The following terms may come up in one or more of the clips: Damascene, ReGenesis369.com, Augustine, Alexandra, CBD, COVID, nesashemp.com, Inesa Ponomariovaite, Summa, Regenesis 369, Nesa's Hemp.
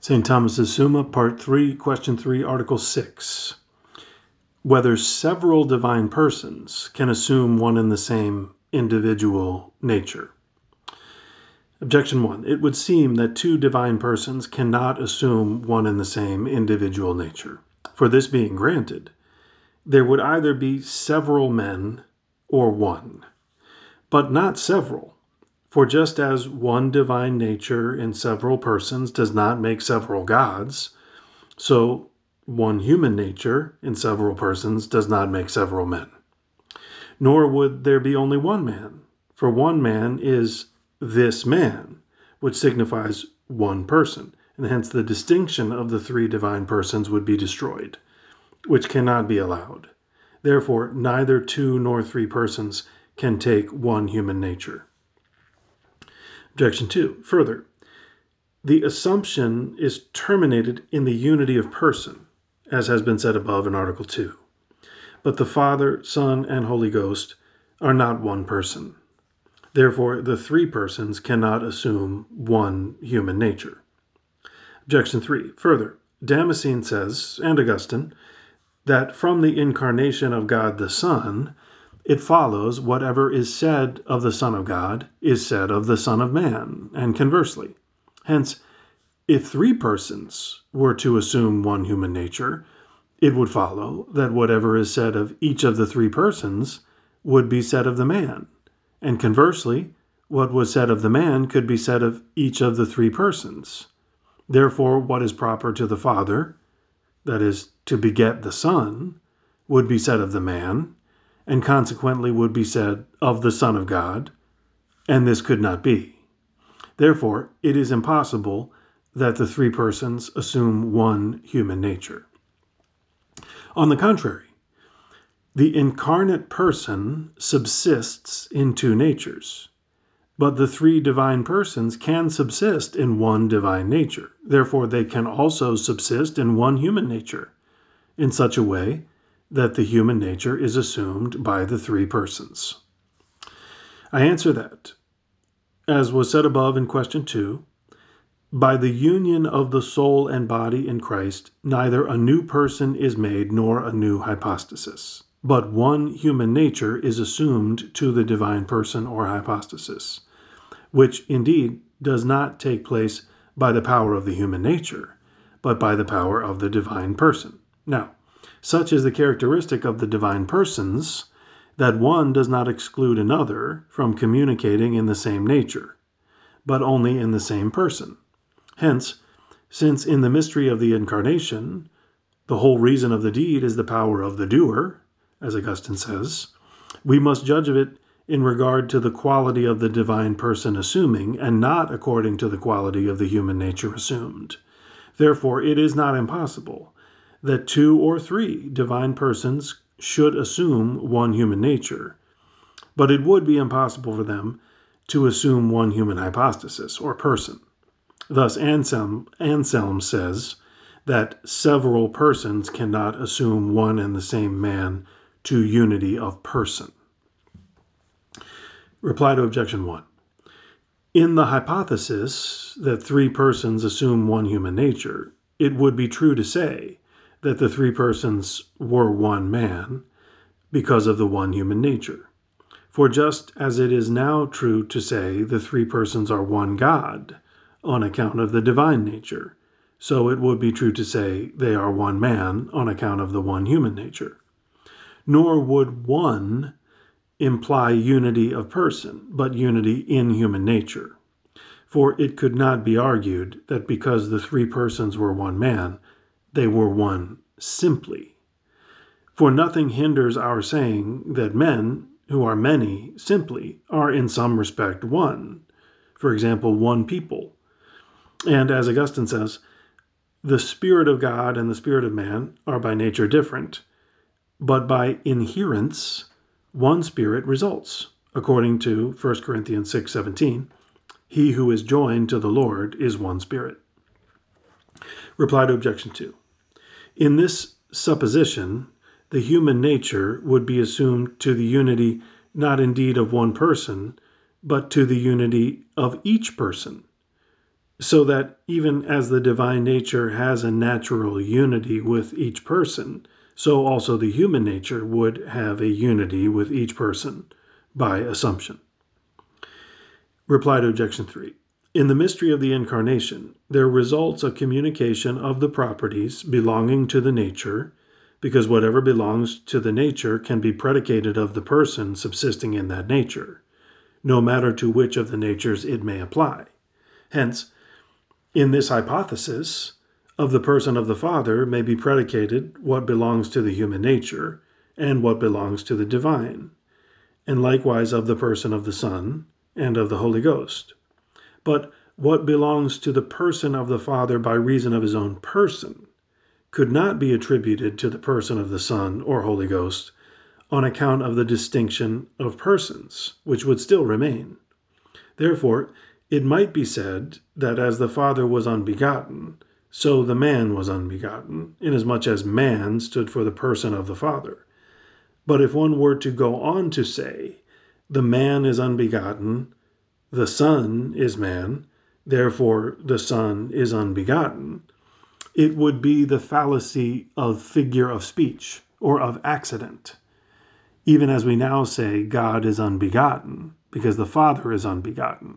St. Thomas's Summa, Part 3, Question 3, Article 6. Whether several divine persons can assume one and the same individual nature. Objection 1. It would seem that two divine persons cannot assume one and the same individual nature. For this being granted, there would either be several men or one, but not several. For just as one divine nature in several persons does not make several gods, so one human nature in several persons does not make several men. Nor would there be only one man, for one man is this man, which signifies one person, and hence the distinction of the three divine persons would be destroyed, which cannot be allowed. Therefore, neither two nor three persons can take one human nature. Objection 2. Further, the assumption is terminated in the unity of person, as has been said above in Article 2. But the Father, Son, and Holy Ghost are not one person. Therefore, the three persons cannot assume one human nature. Objection 3. Further, Damascene says, and Augustine, that from the incarnation of God the Son, it follows whatever is said of the Son of God is said of the Son of Man, and conversely. Hence, if three persons were to assume one human nature, it would follow that whatever is said of each of the three persons would be said of the man, and conversely, what was said of the man could be said of each of the three persons. Therefore, what is proper to the Father, that is, to beget the Son, would be said of the man, and consequently would be said of the Son of God, and this could not be. Therefore, it is impossible that the three persons assume one human nature. On the contrary, the incarnate person subsists in two natures, but the three divine persons can subsist in one divine nature. Therefore, they can also subsist in one human nature, in such a way that the human nature is assumed by the three persons. I answer that, as was said above in question 2, by the union of the soul and body in Christ, neither a new person is made nor a new hypostasis, but one human nature is assumed to the divine person or hypostasis, which indeed does not take place by the power of the human nature, but by the power of the divine person. Now, such is the characteristic of the divine persons that one does not exclude another from communicating in the same nature, but only in the same person. Hence, since in the mystery of the incarnation, the whole reason of the deed is the power of the doer, as Augustine says, we must judge of it in regard to the quality of the divine person assuming, and not according to the quality of the human nature assumed. Therefore, it is not impossible that two or three divine persons should assume one human nature, but it would be impossible for them to assume one human hypostasis or person. Thus Anselm says that several persons cannot assume one and the same man to unity of person. Reply to Objection 1. In the hypothesis that three persons assume one human nature, it would be true to say that the three persons were one man because of the one human nature. For just as it is now true to say the three persons are one God on account of the divine nature, so it would be true to say they are one man on account of the one human nature. Nor would one imply unity of person, but unity in human nature. For it could not be argued that because the three persons were one man, they were one simply. For nothing hinders our saying that men, who are many simply, are in some respect one. For example, one people. And as Augustine says, the Spirit of God and the Spirit of man are by nature different, but by inherence, one Spirit results, according to 1 Corinthians 6:17, he who is joined to the Lord is one Spirit. Reply to Objection 2. In this supposition, the human nature would be assumed to the unity not indeed of one person, but to the unity of each person, so that even as the divine nature has a natural unity with each person, so also the human nature would have a unity with each person by assumption. Reply to Objection 3. In the mystery of the Incarnation, there results a communication of the properties belonging to the nature, because whatever belongs to the nature can be predicated of the person subsisting in that nature, no matter to which of the natures it may apply. Hence, in this hypothesis, of the person of the Father may be predicated what belongs to the human nature and what belongs to the divine, and likewise of the person of the Son and of the Holy Ghost. But what belongs to the person of the Father by reason of his own person could not be attributed to the person of the Son or Holy Ghost on account of the distinction of persons, which would still remain. Therefore, it might be said that as the Father was unbegotten, so the man was unbegotten, inasmuch as man stood for the person of the Father. But if one were to go on to say, the man is unbegotten, the Son is man, therefore the Son is unbegotten, it would be the fallacy of figure of speech or of accident, even as we now say God is unbegotten, because the Father is unbegotten.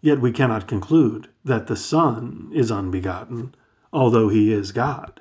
Yet we cannot conclude that the Son is unbegotten, although he is God.